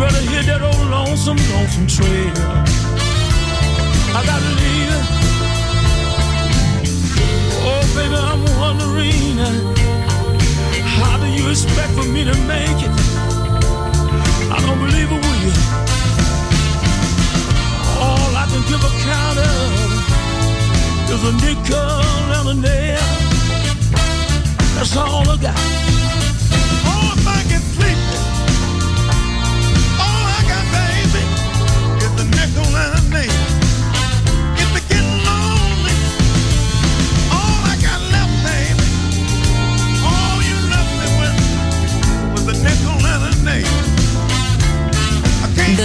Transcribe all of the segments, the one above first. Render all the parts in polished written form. Better hit that old lonesome trail. I gotta leave it. Oh, baby, I'm wondering, how do you expect for me to make it? I don't believe it, will you? All I can give account of is a nickel and a nail. That's all I got.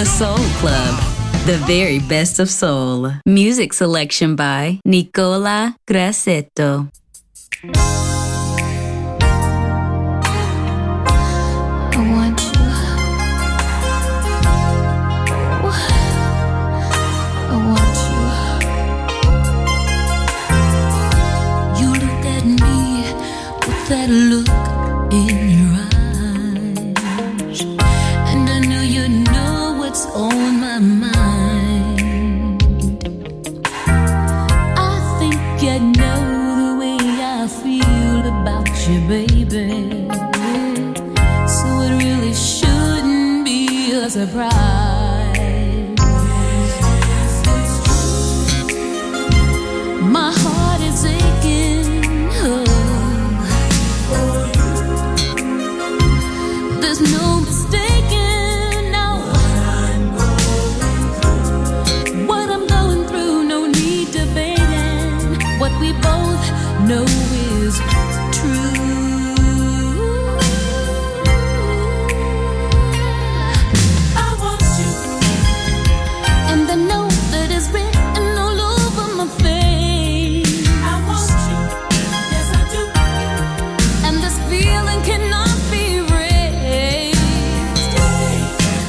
The Soul Club, the very best of soul. Music selection by Nicola Grassetto. I want you. I want you. You look at me with that look in your eyes. On my mind, I think I know the way I feel about you, baby. So it really shouldn't be a surprise. My heart is aching. Oh. There's no mistake. We both know is true. I want you, and the note that is written all over my face. I want you, yes I do, and this feeling cannot be erased.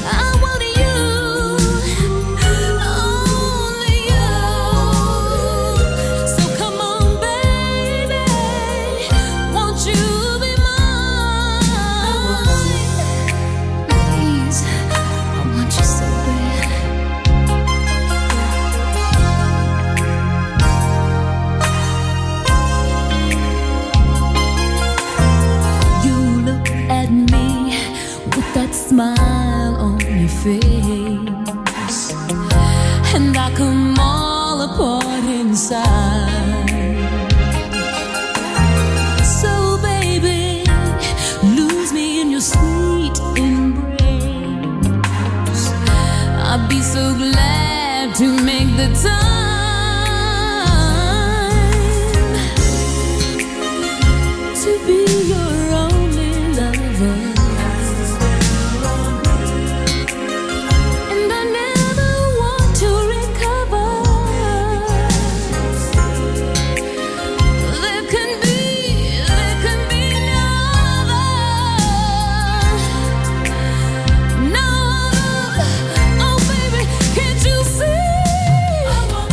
I want you, only you. So smile on your face, and I come all apart inside. So baby, lose me in your sweet embrace. I'd be so glad to make the time to be your only lover. No, oh baby, can't you see? I want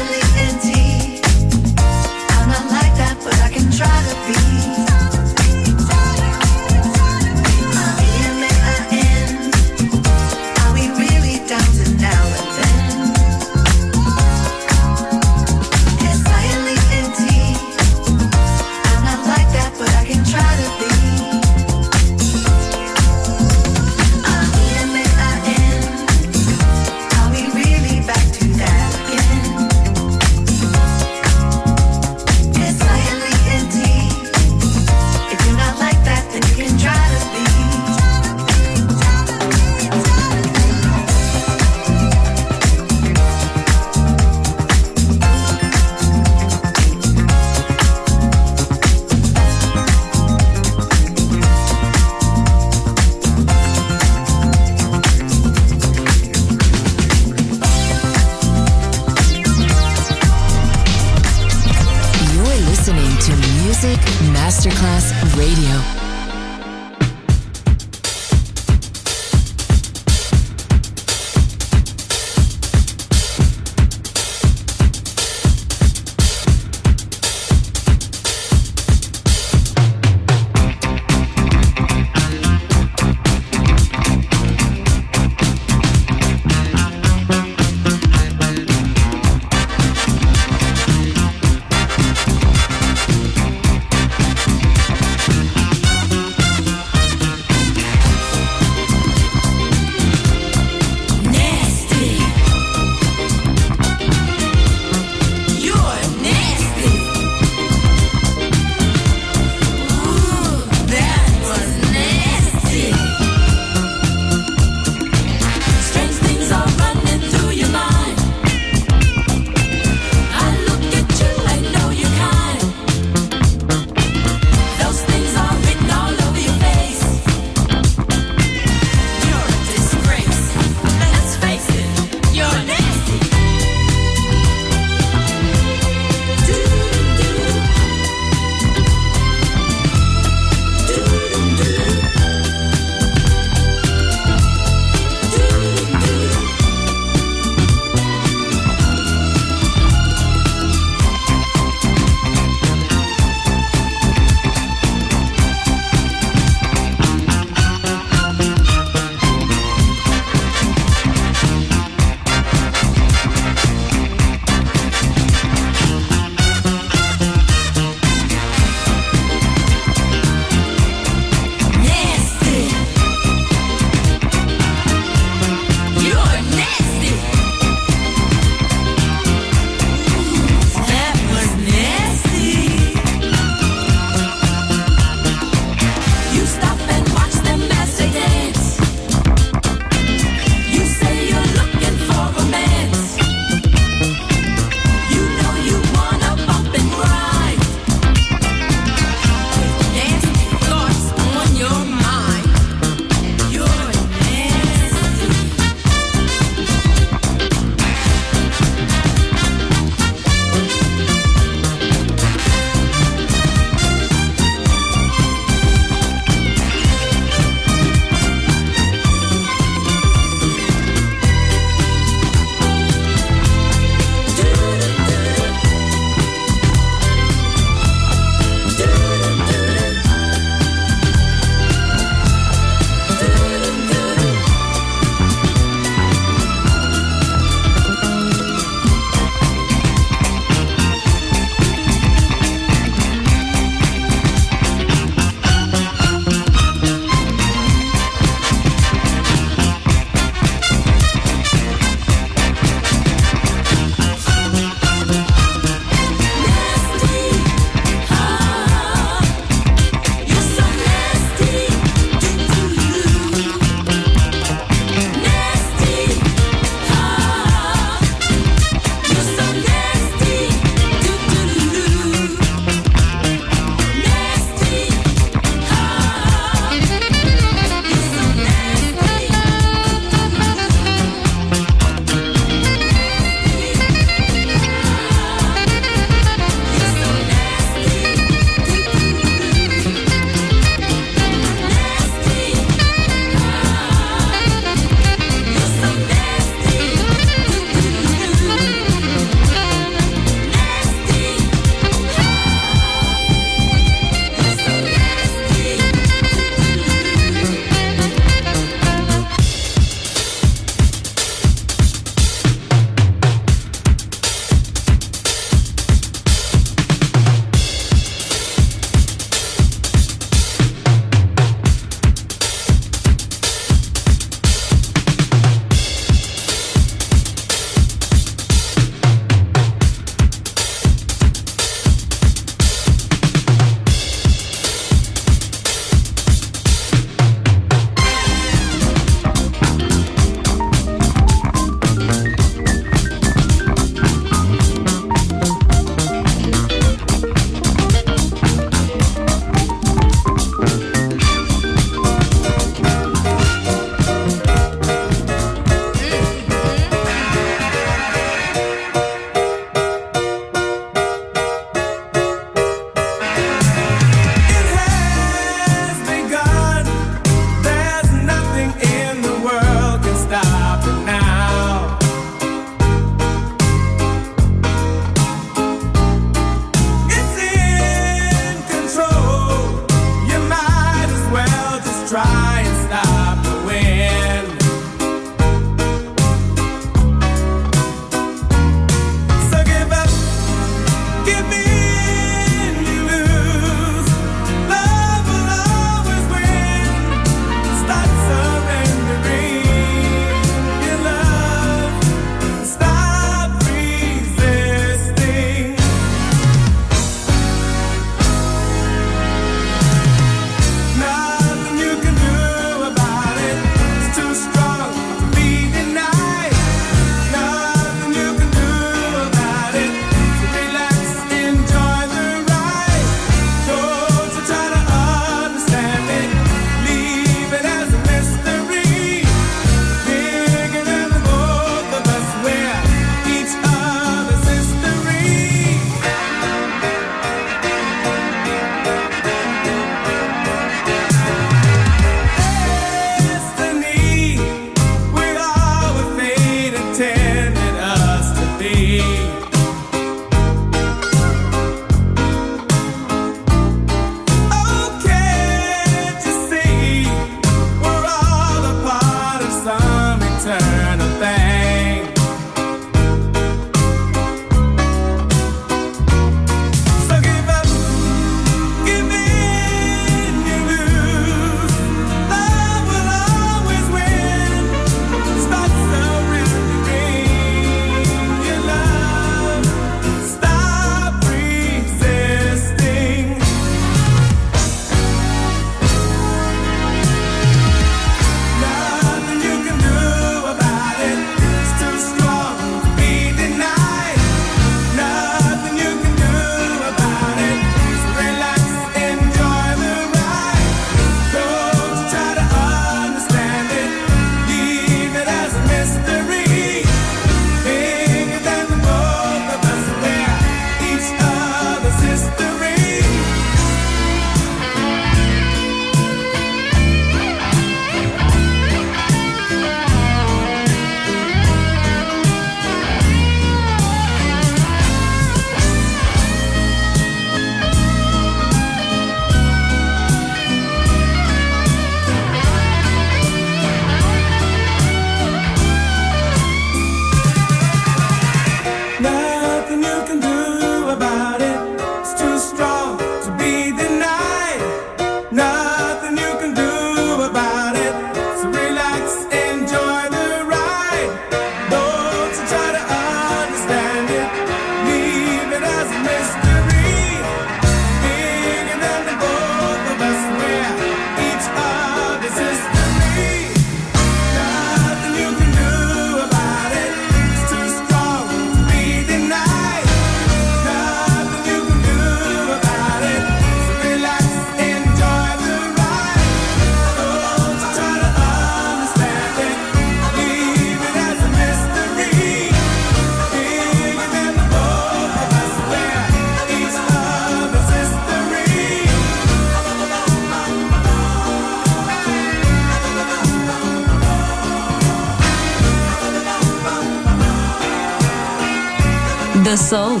The Soul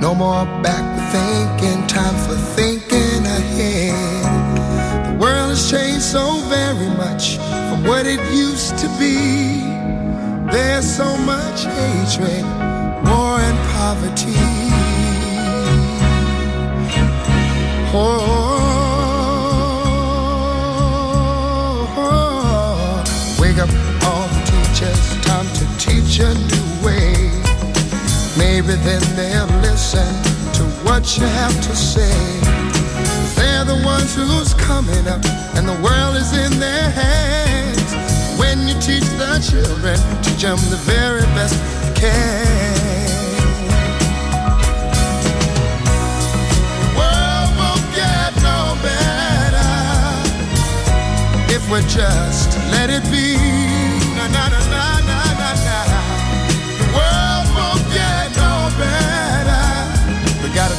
No more backward thinking, time for thinking ahead. The world has changed so very much from what it used to be. There's so much hatred, war and poverty. Oh. Wake up all the teachers, time to teach a new way. Maybe then they'll listen to what you have to say. They're the ones who's coming up, and the world is in their hands. When you teach the children, teach them the very best you can. The world won't get no better if we just let it be. Na na na na na na na. The world won't get no better. We gotta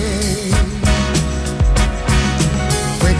Wake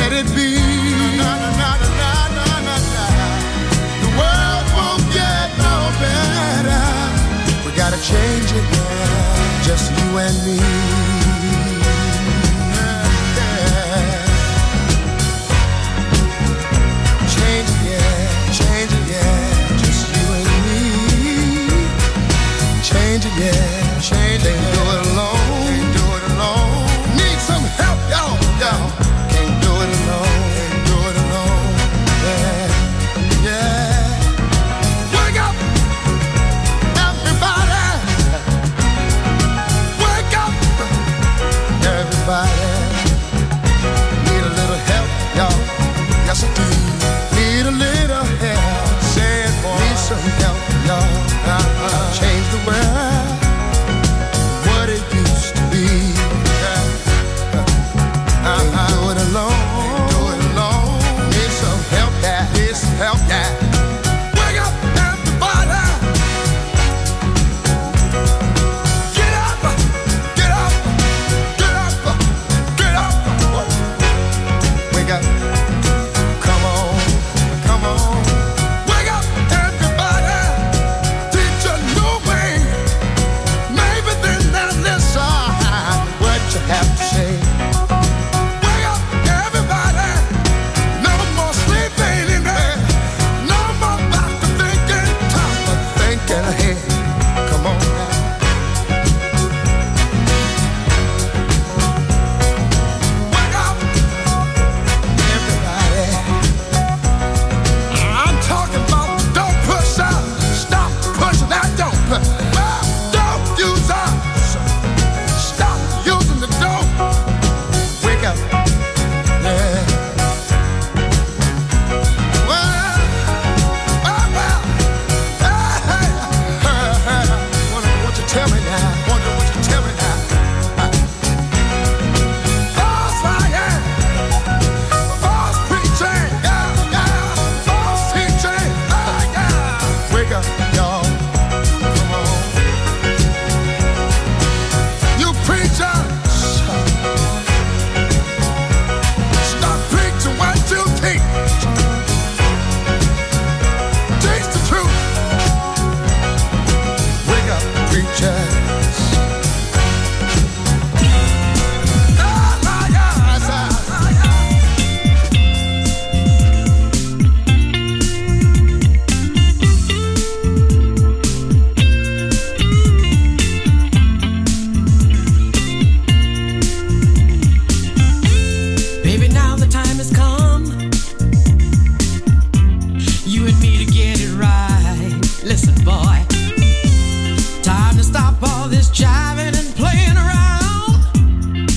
let it be. Na, na, na, na, na, na, na. The world won't get no better. We gotta change it now, just you and me. Yeah. Change it, yeah, just you and me. Change it, yeah, change it. Can't do it alone.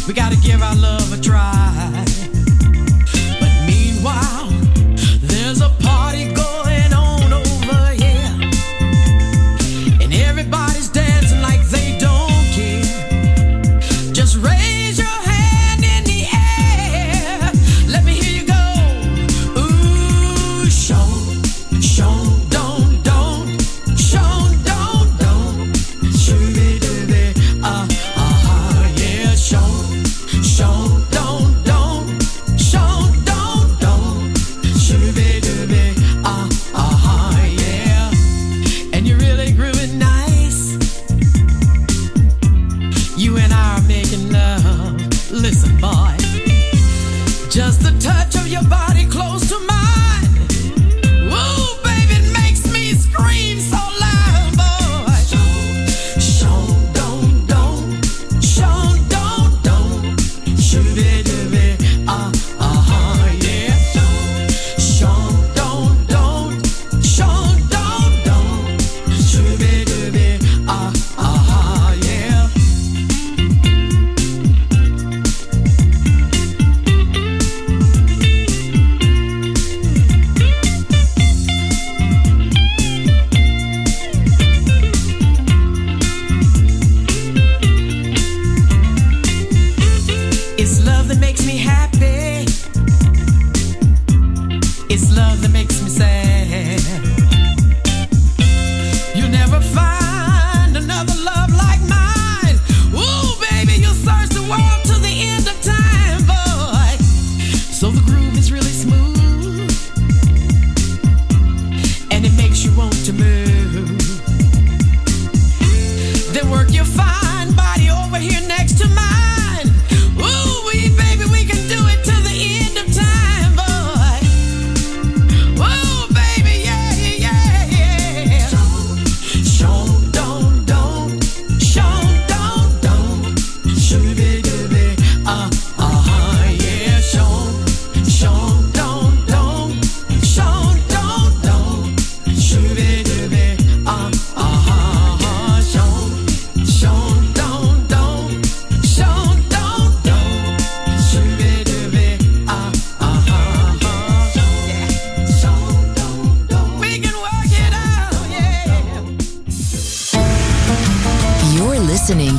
We gotta give our love a try. But meanwhile, there's a party going on over here, and everybody's dancing like they don't care. Just raise your hand in the air, let me hear you go. Ooh, show, show, don't, show, don't, shooby dooby, ah, ah, yeah, show. Show, don't, show, don't, shooby dooby, ah, ah, yeah. And you really grew it nice. You and I are making love. Listen, boy, just the touch of your body close to mine. Woo, baby, it makes me scream so loud, boy. Show, don't, show.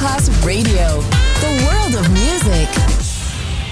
Masterclass Radio, the world of music. Free.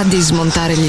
era di smontare gli